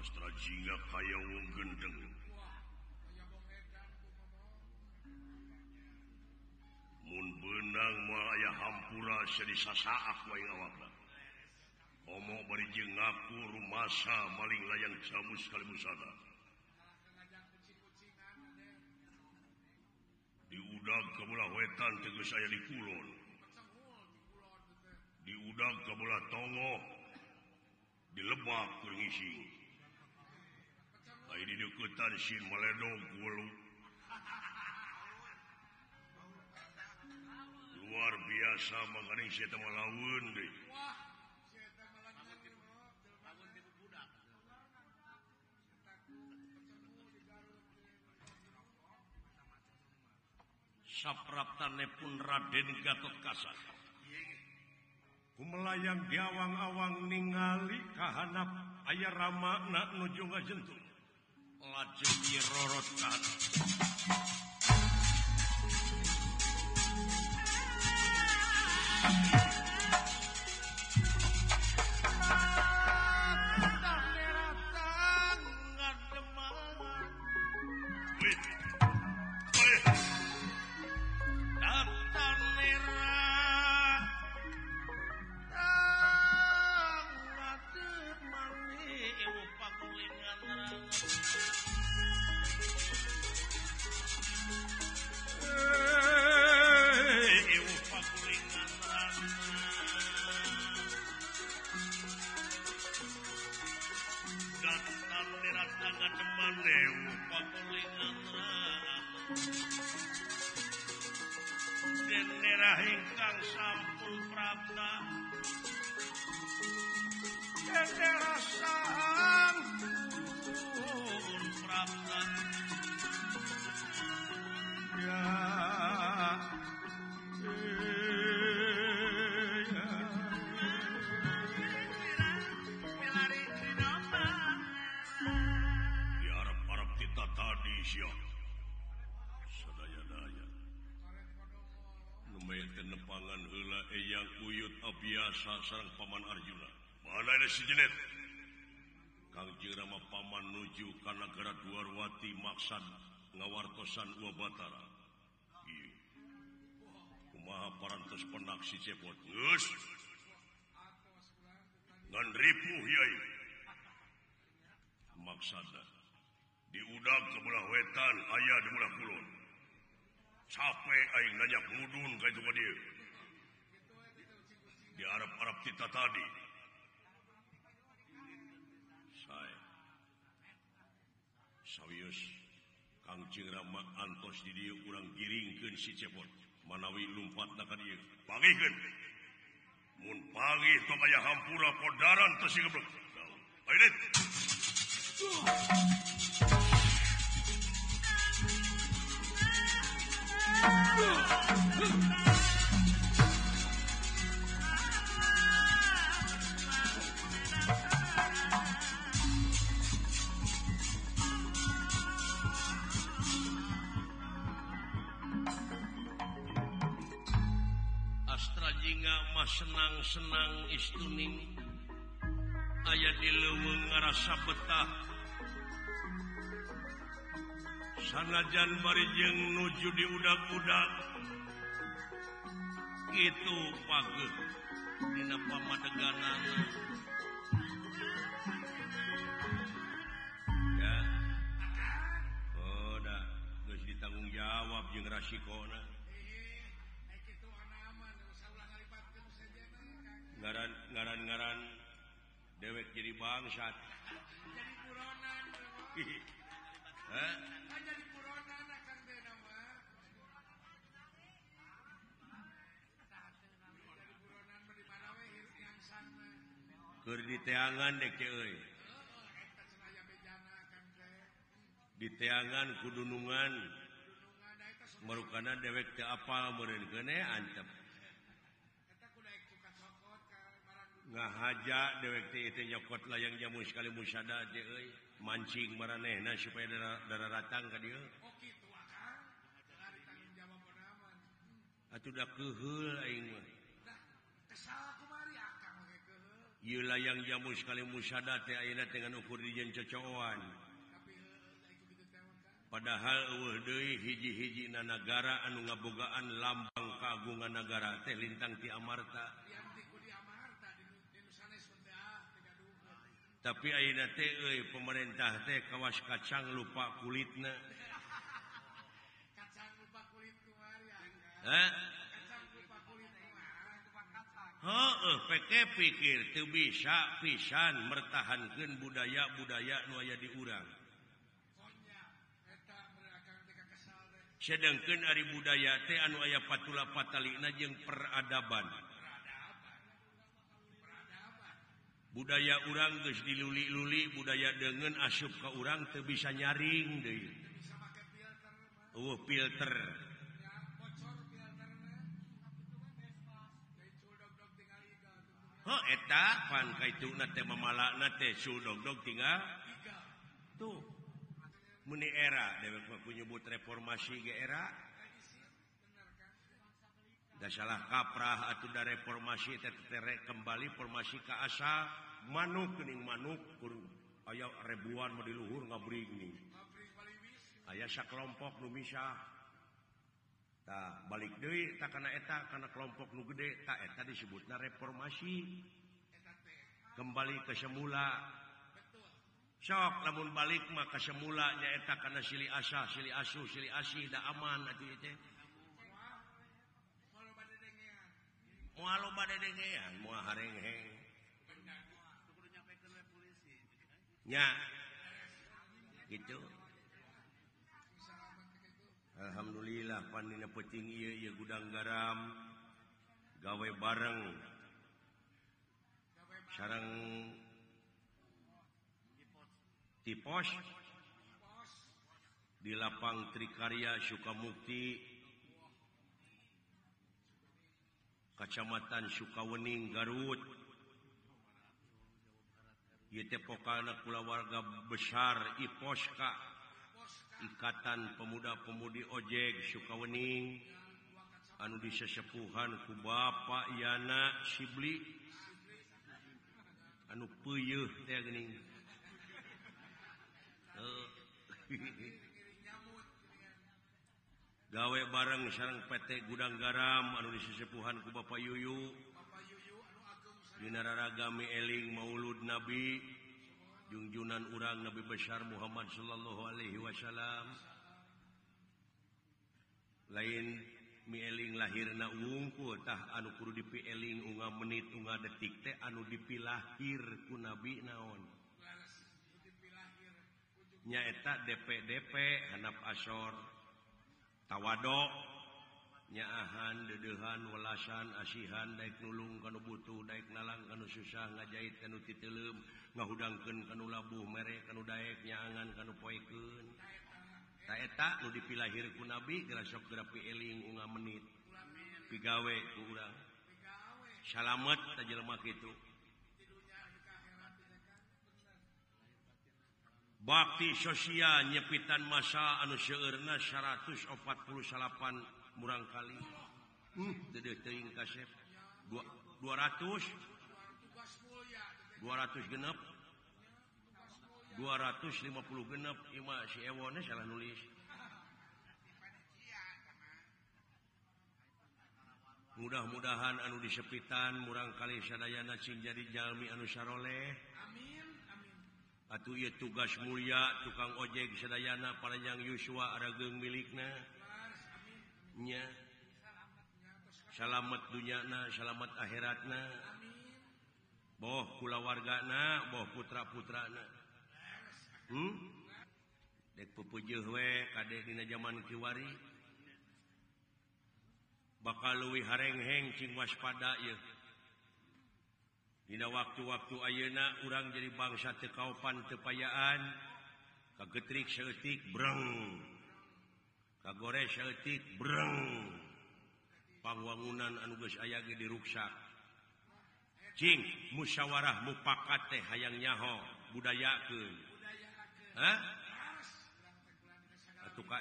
Astra jingga kaya wong gendeng. Mun benang moal aya hampura jadi sasaak wae ngawakna. Omo bari jeung ngaku rumasa maling layang jamus kali musada. Diudag ka bola wetan tegeus aya di kulon. Diudag ka bola tongo. Dilebak ku ngising. Ai di deuketan sin maledog gulu. Luar biasa makaning sia teh malaweun deui. Sapraptanipun Raden Gatotkaca kumelayang diawang-awang ningali kahanap aya ramakna nuju ngajentung lajeng dirorotkan. Biasa sarang Paman Arjuna. Mana ada si Jenet? Kangjeng Rama Paman nuju ka nagara Dwarwati maksad ngawartosan Ua Batara. Ieu. Kumaha parantos penak si Cepot? Geus. Ngan ripuh yeuy. Maksada diudag ke belah wetan aya di belah kulon. Cape aing nanyak mudun ka itu ka dieu. Di Arab-Arab kita tadi saya sawius Kangjeng Rama antos di dia kurang giringkan si Cepot manawi lumpat nakan dia pagihkan mun pagih tong aya hampura podaran tesi geblek aidet senang istuning aya di leuweung ngarasa betah sanajan bari jeung nuju di udag-udag kitu pageut dina pamadeganana ya oh da geus ditanggung jawab jeung rasikona ngaran-ngaran dewek jadi bangsat. Jadi puronan. Hah? Jadi puronan akan teh nama. Jadi puronan di mana we hirtian sana. Keur diteangan dek euy. Diteangan kudunungan. Marukana dewek teh apal meureun keneh antep. Ngahaja dewek teh itu nyokot layang jamu sekali musada teh euy mancing maranehna supaya darah ratang ka dieu. Oh kitu akang. Teu ditanggung jawab naon. Atuh da keheul aing mah. Tah kesal kumari akang we keheul. Iyalah yang jamu sekali musyadat ayeuna dengan ukur dijen cocoan. Padahal eueuh deui hiji-hijina nagara anu ngabogaan lambang kagungan nagara teh lintang ti amarta. Tapi ayeuna teh euy pemerintah teh kawas kacang lupa kulitna. Kacang lupa kulit kumari angka. Heeh, peke pikir teu bisa pisan mertahankeun budaya-budaya nu aya di urang. Sedengkeun ari budaya teh anu aya patula patalina jeung peradaban. Budaya urang geus diluli-luli, budaya deungeun asup ka urang teu bisa nyaring deui. Oh, filter. Oh, eta pan kaituna teh mamalana teh sudog-dog tinggal tuh muni era dewek mah nyebut reformasi ge era da salah kaprah atuh da reformasi teh kembali formasi ka asal manuk geuning manuk aya ribuan mah di luhur ngabringni aya sakelompok nu misah ta balik deui ta kana eta kana kelompok nu gede ta eta disebutna reformasi kembali ke semula sok lamun balik mah ka semula nya eta kana silih asah silih asuh silih asih da aman atuh teh moal badedengean moal harengheng nya gitu. Alhamdulillah pandina penting ieu ieu gudang garam gawe bareng sareng di pos di lapang Trikarya Sukamukti Kacamatan Sukawening Garut ieu teh pokalna kulawarga besar IPOSKA Ikatan Pemuda-Pemudi Ojek Sukawening anu disesepuhan ku Bapak Yana Sibli anu peuyeung teh geuning. Gawe bareng sareng PT Gudang Garam anu disesepuhan ku Bapak Yuyu. Dina raragami eling Maulud Nabi. Junjunan urang Nabi besar Muhammad sallallahu alaihi wasallam lain mieling lahirna wungkul tah anu kudu dipieling unga menit unga detik teh anu dipilahir ku Nabi naon nya eta DP-DP hanap asor tawado nyaahan deudeuhan welasan asihan daek nulung kana butuh daek nalang kana susah ngajait kana titeuleum ngahudangkeun kanu labuh mere kanu daek nyaangan kanu poekeun ta eta nu dipilahir ku Nabi geura sok geura pieling unga menit pigawe ku urang salamet ta jelema kitu bakti sosial nyepitan masa anu seueurna 148 murang kali dedeuh teuing kasep 250 genep ima si Ewone salah nulis mudah-mudahan anu disepitan murang kali sadayana cing jadi jalmi anu saroleh amin amin atuh ieu tugas mulia tukang ojek sadayana Paranjang Yuswa arageung milikna nya salamet dunyana salamet akhiratna boh kulawargana boh putra-putrana dek pupujeuh we kade dina jaman kiwari bakal leuwih harengheng cing waspada ieu dina waktu-waktu ayeuna urang jadi bangsa teu kaopan teu payaan kagetrik saeutik breng kagores saeutik breng pangwangunan anu geus aya ge diruksak cing musyawarah mupakat teh hayang nyaho budayakeun ha atuh ka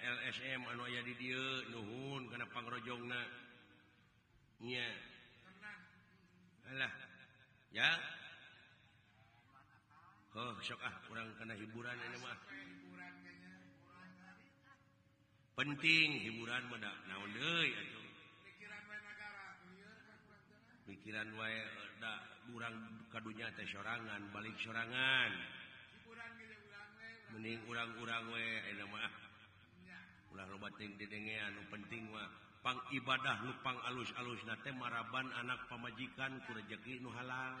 LSM anu aya di dieu nuhun kana pangrojongna nya alah ya. Oh, sok ah kurang kena hiburan ini mah. Penting hiburan mah da naon deui atuh. Pikiran wae da urang ka dunya teh sorangan, balik sorangan. Mending urang-urang we eta mah. Ulah loba ting dedengean nu penting mah pang ibadah nu pang alus-alusna teh maraban anak pamajikan ku rejeki nu halal.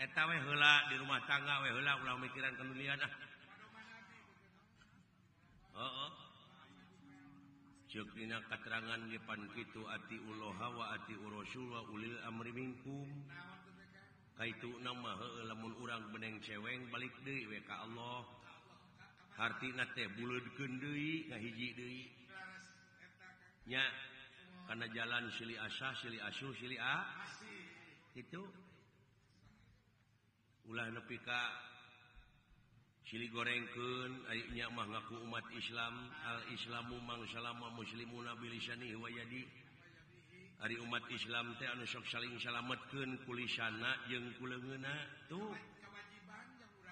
Eta we heula di rumah tangga we heula ulah mikiran ka dunia ah. Heeh. Ceuk dina katerangan ge pan kitu ati uloha wa ati urasul wa ulil amri minkum. Kaituna mah heuh lamun urang beneng ceweng balik deui we ka Allah. Hartina teh buleudkeun deui ngahiji deui. Nya kana jalan silih asah silih asuh silih a. Kitu. Ulah nepi ka silih gorengkeun ari nya mah ngaku umat Islam al islamu mang salama muslimuna bilisani wa yadi ari umat Islam teh anu sok saling salametkeun kulisana jeung kuleungeuna tuh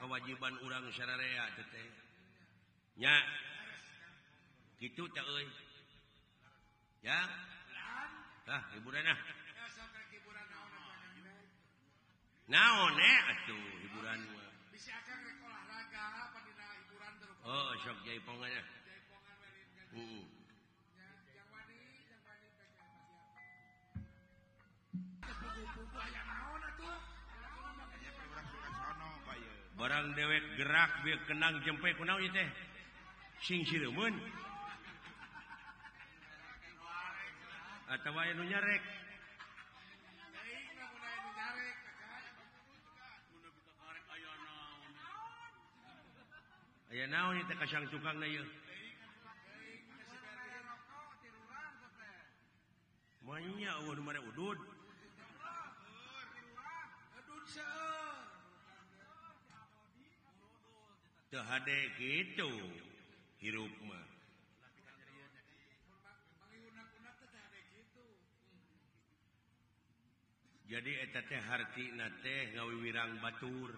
kawajiban urang sararea teh nya kitu teh euy ya tah hiburan ah naon atuh hiburan mah bisi akang rek olahraga apa dina hiburan terus oh sok jaipongan ya jaipongan merin kan yang wani pupu-pupu aya naon atuh makanya urang ka sono bae barang dewek gerak we kenang jempe kunaon ieu teh sing sileumeun atawa anu nyarek aya naon ieu teh kasang tukangna ieu? Manya eueuh nu mare udud. Udud seueur. Teu hade kitu hirup mah. Jadi eta teh hartina teh ngawiwirang batur.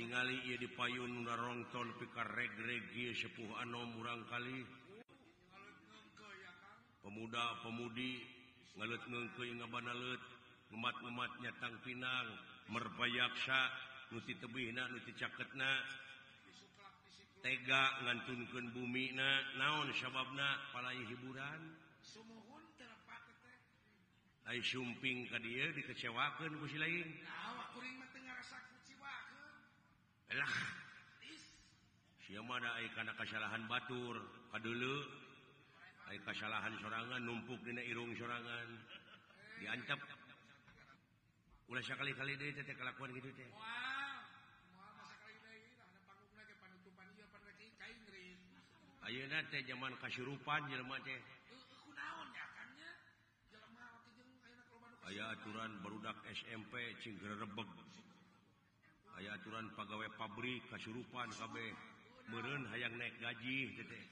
Tingali ieu dipayun rarongton pika reg-reg ieu sepuh anom urang kali. Pemuda pemudi ngaleut ngeungkeun ngabanaleut, ngemat-ngemat nyatang pinang, merbayaksa nu ti tebihna nu ti caketna. Tega ngantunkeun bumina, naon sababna palai hiburan. Sumuhun teu lepat teh. Ai sumping ka dieu dikecewakeun ku si lain. Nah, kuring mah teu ngarasakeun. Elah, siapa ada karena kesalahan batur, kadulu, kesalahan sorangan, numpuk dina irung sorangan, diancap, ulah sakali-kali deh tete kelakuan gitu teh. Ayeuna teh zaman kasurupan jelema teh. Aya aturan barudak SMP cing gerebeg. Aya aturan pegawai pabrik kasurupan kabeh meureun hayang naik gaji teh teh.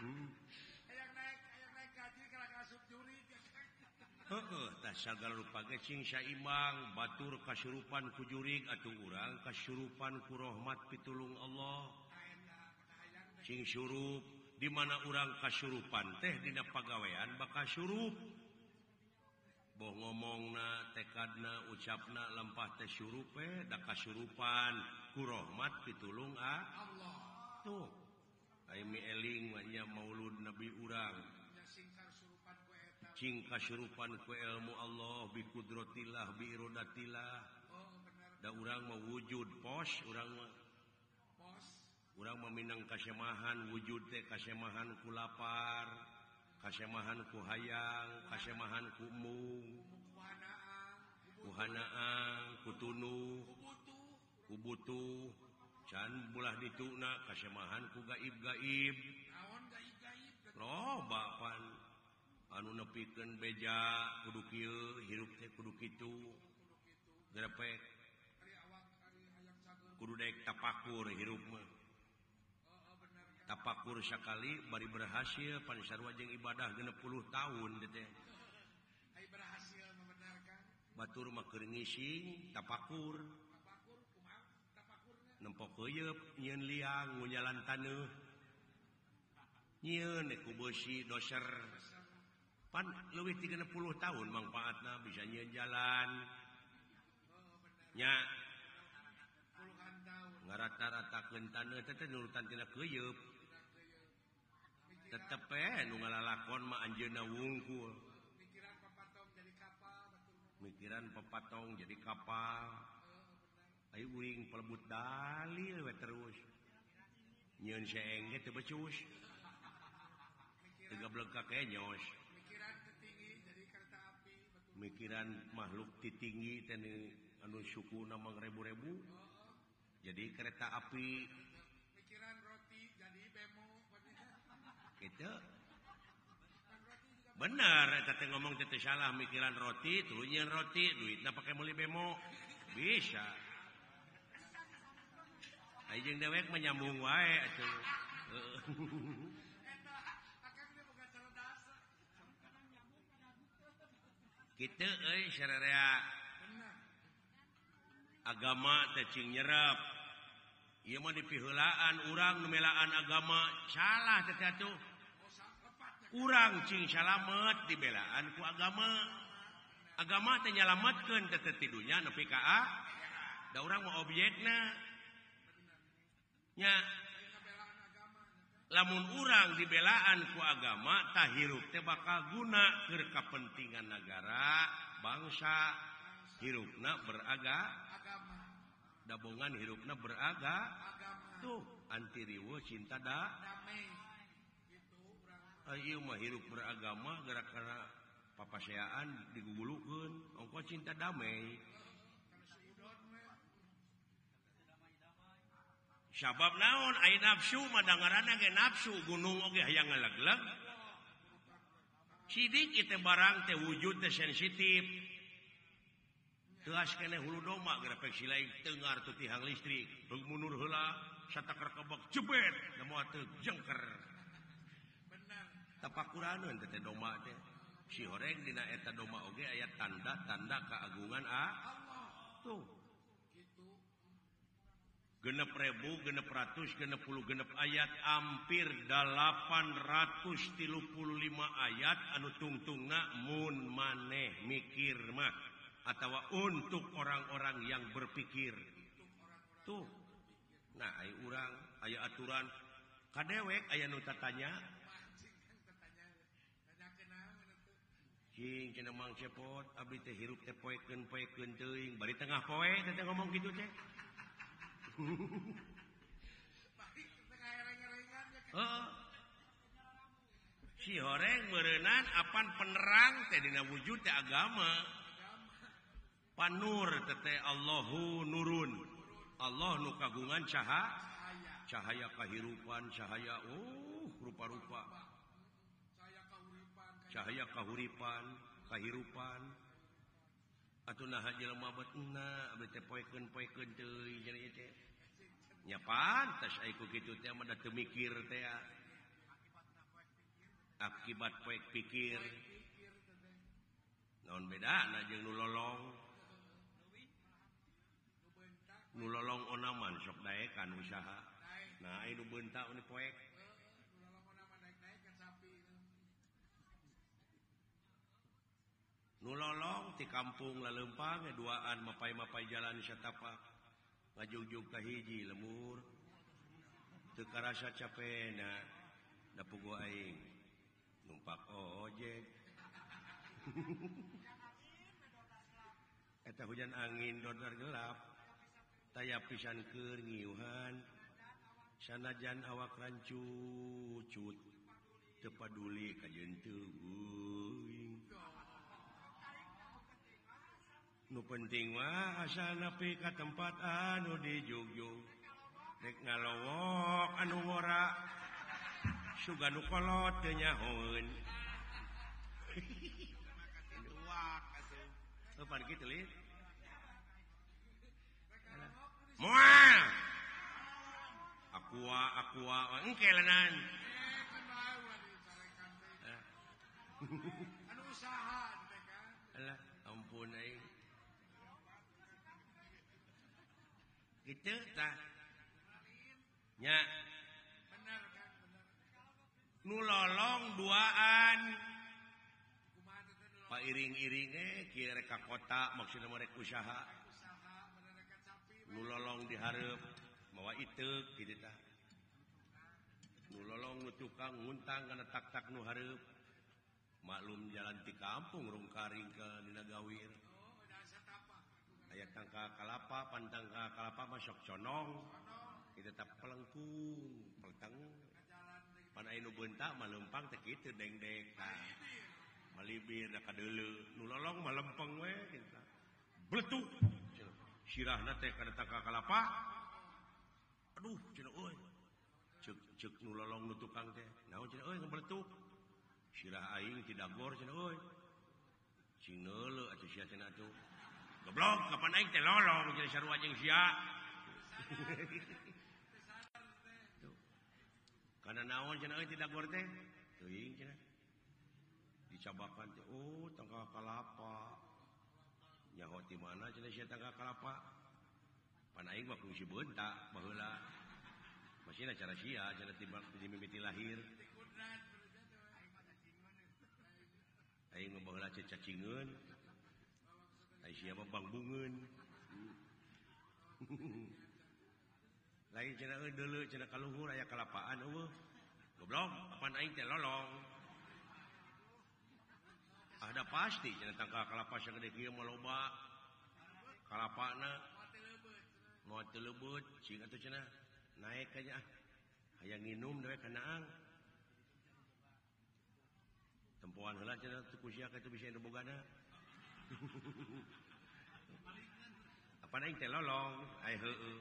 Hayang naik gaji kana kasup juri. Heuh, tah sagala rupa ge cing saimang batur kasurupan ku jurig atuh urang kasurupan ku rahmat pitulung Allah. Cing surup di mana urang kasurupan teh dina pagawean bakal surup. Boh ngomongna, tekadna, ucapna, lempah teh syurupe, da kasurupan, ku rahmat pitulung ah. Allah. Tuh. Ai mi eling nya maulud nabi urang. Cing kasurupan ku ilmu Allah, bi kudratillah, bi iradatillah. Da urang mah wujud pos, urang mah pos. Urang meminang kasemahan, wujud teh kasemahan ku lapar. Kasemahan ku hayang, kasemahan ku mung, ku hanaan, ku tunuh, ku butuh, can bulah dituna, kasemahan ku gaib-gaib. Loh, bapan, anu nepikan beja, kudu kieu, hirup teh kudu kitu, gerepek, kudu dek tapakur, hirup mah. Tapakur sakali bari berhasil pan sarua jeung ibadah 60 tahun teh. Ai berhasil bener. batur maker ngising tapakur nempok heuyeub nyieun liang ngunyalan taneuh nyieun ku beusi doser pan leuwih 30 tahun mangpaatna bisa nyieun jalan nya ngarata-ratakeun taneuh teh nurutan tina heuyeub tetep nu ngalalakon mah anjeunna wungkul mikiran pepatong jadi kapal ayo uing pelebut dalil we terus nyeun seengge teu becus teu gableka kenyos mikiran tinggi jadi kereta api mikiran makhluk ti tinggi teh anu sukuna mangrebu-rebu jadi kereta api mikiran roti jadi bemo kitu benar, tete ngomong tete salah mikiran roti, turunnya roti, duitnya pakai muli bemo, bisa. Aijeng dewek menyambung wae, atuh. Kita, serarea agama tecing nyerap, ia mah dipihulaan, urang numelaan agama salah tete atuh. Urang cing salamet dibelaan ku agama. Agama teh nyalametkeun teh tidunya nepi ka da urang mah objekna. Nya lamun urang dibelaan ku agama tah hirup teh bakal guna keur kapentingan nagara, bangsa. Hirupna beragama. Dabongan hirupna beragama. Tuh anti riweuh cinta da. Ayo mah hirup beragama gara-gara papaseaan digugulukeun ongko cinta damai. Sabab naon ai nafsu mah dangarana ge nafsu gunung oge hayang ngalegleg. Sidik ieu barang teh wujud teh sensitif. Teuas keneh hulu domba gara pek silai teungar tu tihang listrik. Beug mundur heula satakar kebek jebet da moal teu jengker. Tapakuraneun teh domba teh si horeng dina eta domba oge aya tanda-tanda keagungan tuh kitu 60.000 60.100 60 genep ayat hampir 835 ayat anu tungtungna mun maneh mikir mah atawa untuk orang-orang yang berpikir tuh nah ai urang aya aturan kadewek aya nu tatanya cing cenah mang cepot abdi teh hirup teh poekeun teuing bari tengah poe teh ngomong kitu teh bari tengah ereng-erengan heeh si horeng meureunan apan penerang teh dina wujud teh agama panur teh Allahu nurun Allah nu kagungan cahaya kahirupan cahaya rupa-rupa cahaya kahuripan, kahirupan atuh naha jelema betna abdi teh poekeun teuing jadi teh nya pantes ai ku kitu teh mah da teu mikir teh akibat poek pikir naon bedana jeung nu lolong onaman sok daekan usaha nah ai nu beuntak nu poek nulolong di kampung lalempang duaan mapai-mapai jalan satapak ngajungjung ka hiji lemur teu karasa capena da puguh aing numpak ojek eta hujan angin dodor gelap taya pisan keur ngiuhan sanajan awak rancucut teu paduli ka jentuh nu penting mah asal nepi ka tempat anu dijugjug rek ngalowok anu wora suga nu kolot teu nyahoeun duak asup heupan kitu li moal aqua engke leunan anu usaha teh kan ampun aing Gitu tak? Ya. Benar kan? Nulolong duaan. Pak iring-iring kira ka kota maksudna mereka usaha. Nulolong diharap mawa iteuk gitu tak? Nulolong nu tukang nguntang kana tak-tak nu hareup. Maklum jalan di kampung rung karing ke dina gawir. Aya tangka kalapa pantang ka kalapa masuk conong. Kita tetap pelengkung, pelteng. Pan aya nu beuntak malempang teh kitu dengdek tah. Malibir da kadeuleu, nu lolong malempeng we kita. Bletuk. Sirahna teh kana tangka kalapa. Aduh, cenah euy. Ceuk nu lolong nu tukang teh. Naon cenah euy ngabletuk. Sirah aing tidak gor cenah euy. Cineuleuh atuh sia cenah atuh. Goblok kapan aing teh lolong jadi sarua jeung sia. Karena naon cenah euy tidak gor teh? Teuing cenah. Dicabakan teh oh tangka kalapa. Nyaho di mana cenah sia tangka kalapa? Pan aing mah kungsi beuntak baheula. Masihna cara sia cenah di mimiti lahir. Aing membawa lace cacingan, aing siapa bang bungun, lain cina dulu cina kaluhur ayah kelapaan, goblok, apaan aing teh lolong, ada pasti cina tangka kelapa yang gede kieu maloba, kelapa na, mau telebut, cing atau cina naik aja, ayah minum dari kanaang. Tempuan heula cenah teu kusia ka teu bisa nebogana. Apana aing teh lolong, ai heueuh.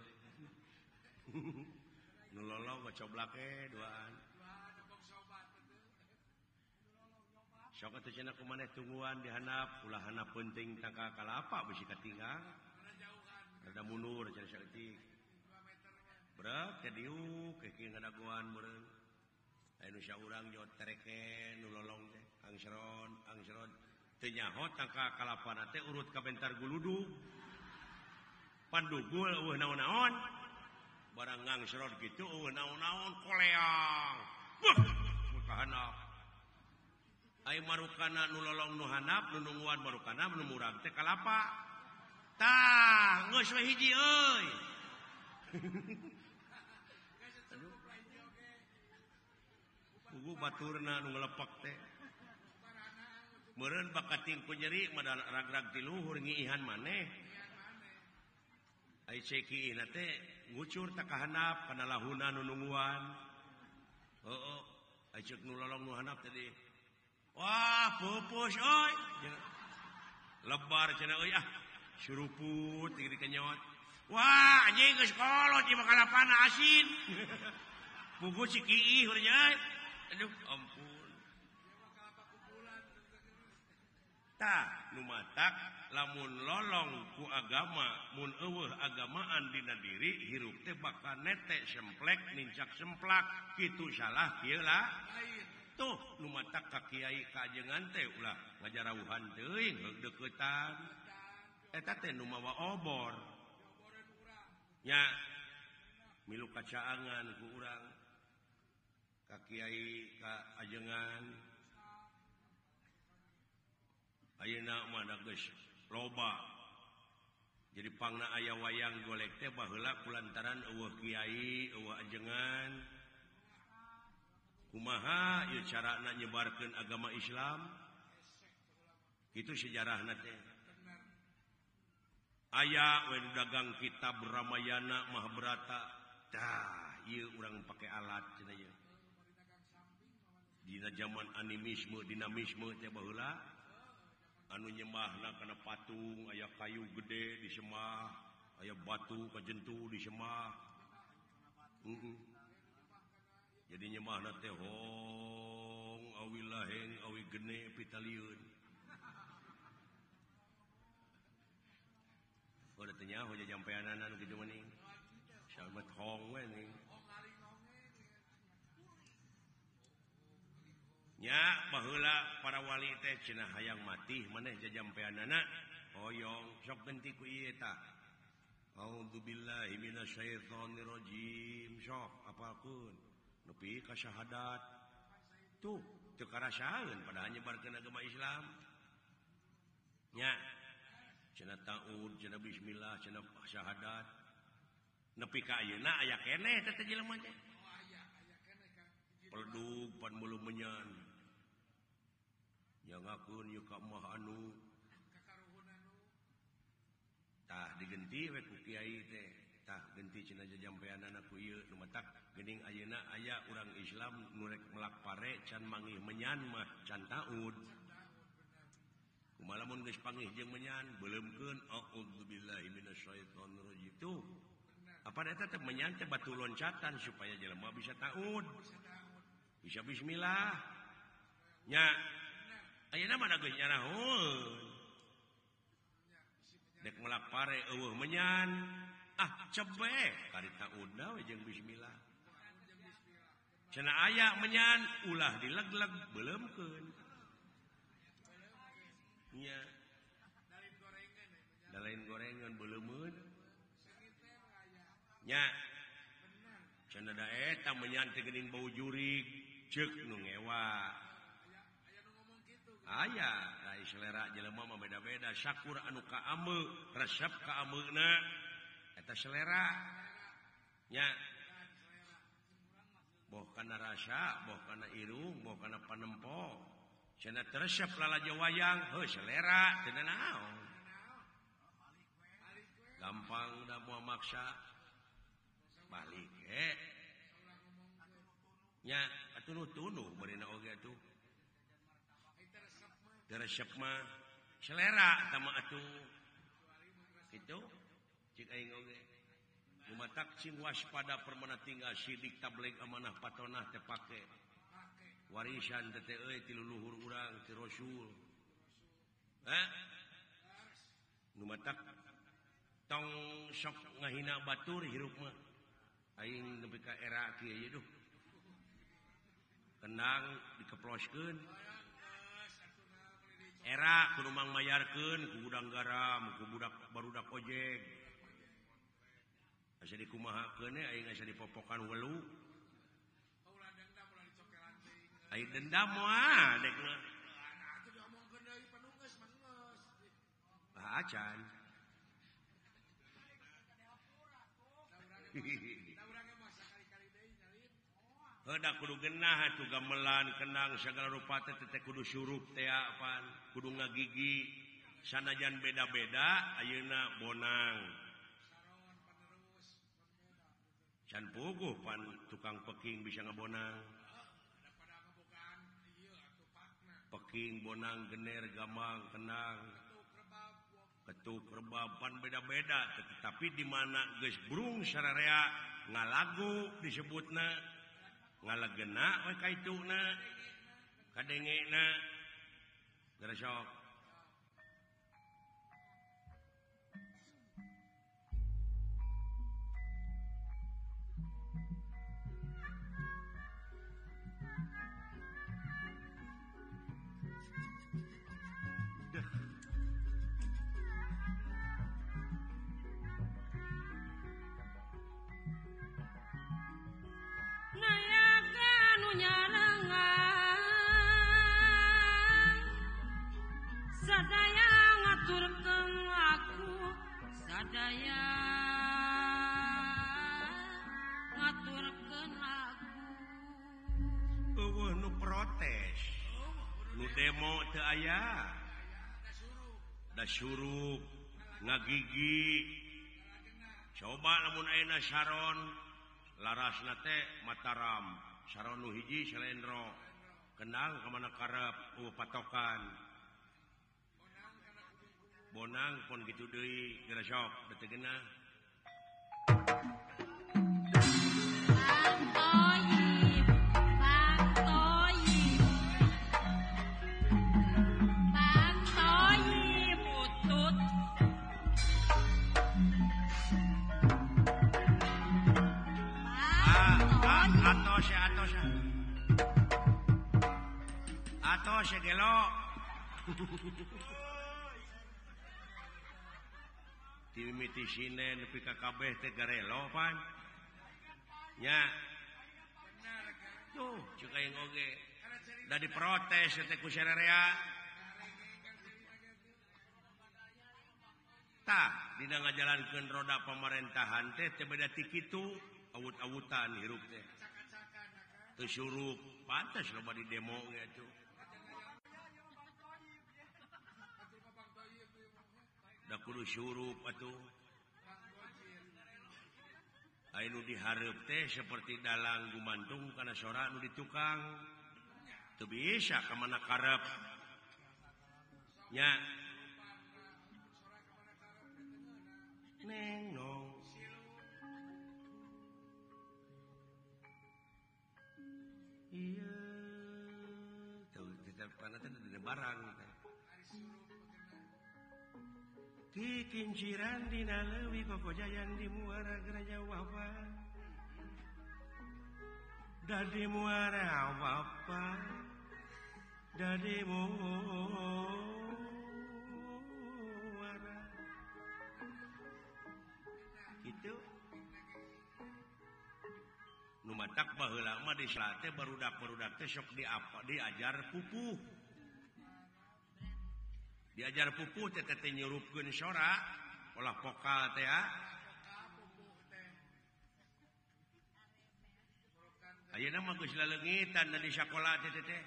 Nu lolong coblak duaan. Sok atuh cenah kumaneh tungguan dihandap, ulah handap penting tangka kalapa bisi katinggal. Rada mundur cenah saeutik. Berat teh diuk keukeun ngadagoan meureun. Anu saurang jot tereken nu lolong teh angseron teu nyaho tangka kalapana teh urut ka bentar guludug pandugul eueuh naon-naon barang ngangseron kitu eueuh naon-naon koleang beuh kahandap ai marukana nu lolong nu handap nu nungguan marukana nu murag teh kalapa tah geus we hiji euy. Ugu baturna nu ngelepak teh. Meureun bakating kunyeri madan rag-rag ti luhur ngiihan maneh. Ai cekiina teh ngucur ta kahandap kana lahuna nu nungguan. Heueuh, ai ceuk nu lolong nu handap tadi. Wah, pupus euy. Lebar cenah euy ah. Suruput di kenyot. Wah, anjing geus kolot di makalapana asin. Pugu cikiih urang euy. Aduh, ampun. Tah, nu matak lamun lolong ku agama, mun eueuh agamaan dina diri hirup teh bakal netek semplek nincak semplak, kitu salah kieu lah. Tuh, nu matak ka kiai kajengan teh ulah ngajarawuhan teuing deuketan. Eta teh nu mawa obor. Nya milu kacaangan ku urang. Ka kiai ka ajengan ayeuna mah da geus loba jadi pangna aya wayang golek teh baheula kulantaran eueuh kiai eueuh ajengan kumaha ieu carana nyebarkeun agama Islam kitu sejarahna teh aya we dagang kitab Ramayana Mahabharata tah ieu urang pake alat cenah ieu dina zaman animisme dinamisme teh baheula anu nyembahna kana patung aya kayu gede disembah aya batu kajentu disembah jadi nyembahna teh hong awi laheng awi gene pitalieun ora teh nyaho jampeanan kitu meuning salmet hong we ning. Nya baheula para wali teh cenah hayang matih maneh jajampeanana hoyong sok genti ku ieu eta A'udzubillahi minasyaitonir rajim. Sok apalkeun nepi ka syahadat. Tuh teu karasaeun padahal nyebarkeun agama Islam. Nya cenah ta'ud, cenah bismillah, cenah syahadat. Nepi ka ayeuna aya keneh teh jelema teh. Oh aya keneh Kang. Peldug pan muleumeunyan. Nya ngakeun ieu ka mah anu tah digenti we ku kiai teh tah genti cenah jampeanana ku ieu nu matak geuning ayeuna aya urang Islam nu rek melak pare can mangih menyan mah can taud kumaha lamun geus pangih jeung menyan beuleumkeun a'udzubillahi minasyaitonir rajim tuh apa eta teh menyan teh batu loncatan supaya jelema bisa taud bisa bismillah nya ayeuna mah geus nyanaon dek melak pare eueuh menyan ah cebek karita unda we jeung bismillah cenah aya menyan ulah dilegleg beuleumkeun nya dalain gorengan beuleumeun nya cenah da eta menyan teh geuning bau jurig ceuk nu ngewa aya ai selera jelema mah beda-beda syakur anu kaameu resep kaameuna eta selera nya boh kana rasa boh kana irung boh kana panempo cenah resep lalaje wayang heuh selera teu naon gampang da moal maksa balik nya atunuh-tunuh meurina oge atuh resep mah selera sama atuh itu cik aing oge lumatak cing waspada permana tinggal sidik tabligh amanah patonah teh pake warisan teh euy ti luhur urang ti rasul ha lumatak tong sok ngahina batur hirup mah aing nepi ka era kieu duh kenang dikeploskeun era ku rumang mayarkeun ku gudang garam ku budak barudak ojek asa dikumahakeun e aing asa dipopokan welu aing dendam mah dekna atuh diomongkeun deui panunggeus mah geus ah acan heuda kudu genah atuh gamelan kenang segala rupa teh kudu syurup teh apaan kudu ngagigi sanajan beda-beda ayeuna bonang can puguh pan tukang peking bisa ngabonang peking bonang gener gamang kenang ketuk rebab pan beda-beda tapi di mana geus brung sararea ngalagu disebutna ngalagena we kaituna kadengena geresok dasurup ngagigi coba lamun ayeuna saron larasna teh Mataram saron nu hiji selendro kenang ka mana karep patokan bonang pon kitu deui geresok teu genah timiti sinen nepi ka kabeh teh garelo pan nya bener kan tuh juga yang oge da diprotes teh ku sararea tah dina ngajalankeun roda pamerintahan teh teu beda ti kitu awut-awutan hirup teh teu syuruk pantes loba di demo ge atuh da kudu syurup atuh aya nu dihareup teh seperti dalang gumantung kana sora nu ditukang teu bisa ka mana karep nya neng nong iya teu tetep kana teh di barang di kinciran di nalewi koko jayan di muara geraja wapa dari muara wapa dari muara gitu numatak baheula mah di salate barudak-barudak teh sok diajar pupuh diajar pupuh teh teh nyurupkeun sora olah vokal teh ayeuna mah geus laleungitan di sakola teh teh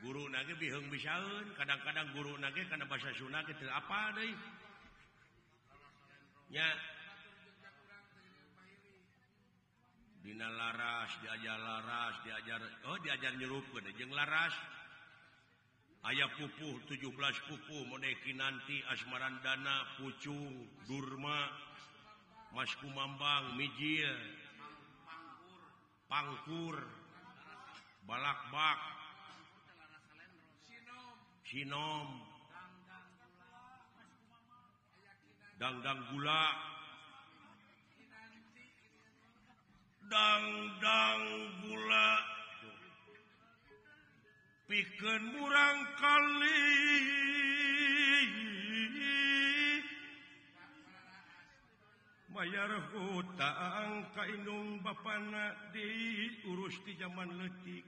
guruna ge biheung bisaeun kadang-kadang guruna ge kana basa Sunda teh apa deui nya dina laras diajar oh diajar nyurupkeun jeung laras ayah pupuh 17 pupuh modeki nanti asmarandana pucung durma mas kumambang mijil pangkur balakbak sinom dangdang gula pikeun murang kali bayar hutang ka indung bapana diurus di zaman leutik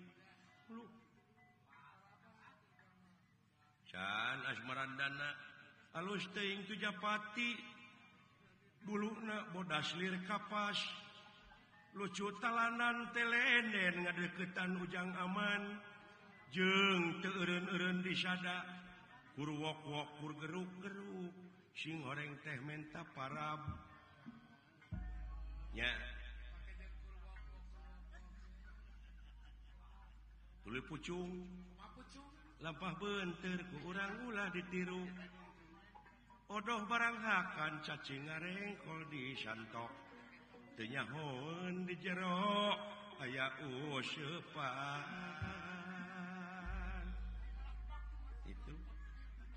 can asmarandana alus teuing tu japati buluna bodas lir kapas lucu talanan telenen ngadeuketan ujang aman jeung teu eureun-eureun disada kur wok-wok kur geruk-geruk sing horeng teh menta parab nya tuluy pucung lampah beunteur ku urang ulah ditiru odoh barang hakan cacing ngarengkol disantok teu nyahoeun di jero aya usepan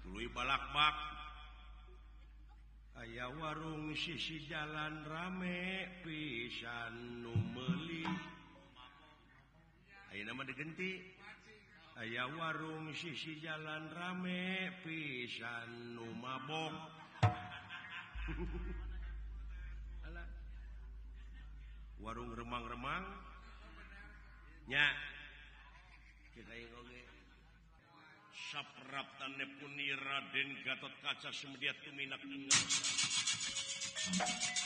tuluy balakbak aya warung sisi jalan rame pisan nu meuli ayeuna mah digenti aya warung sisi jalan rame pisan nu mabok warung remang-remang nya kieu oge sapraptane puni Raden Gatotkaca sumediat tuminak dengan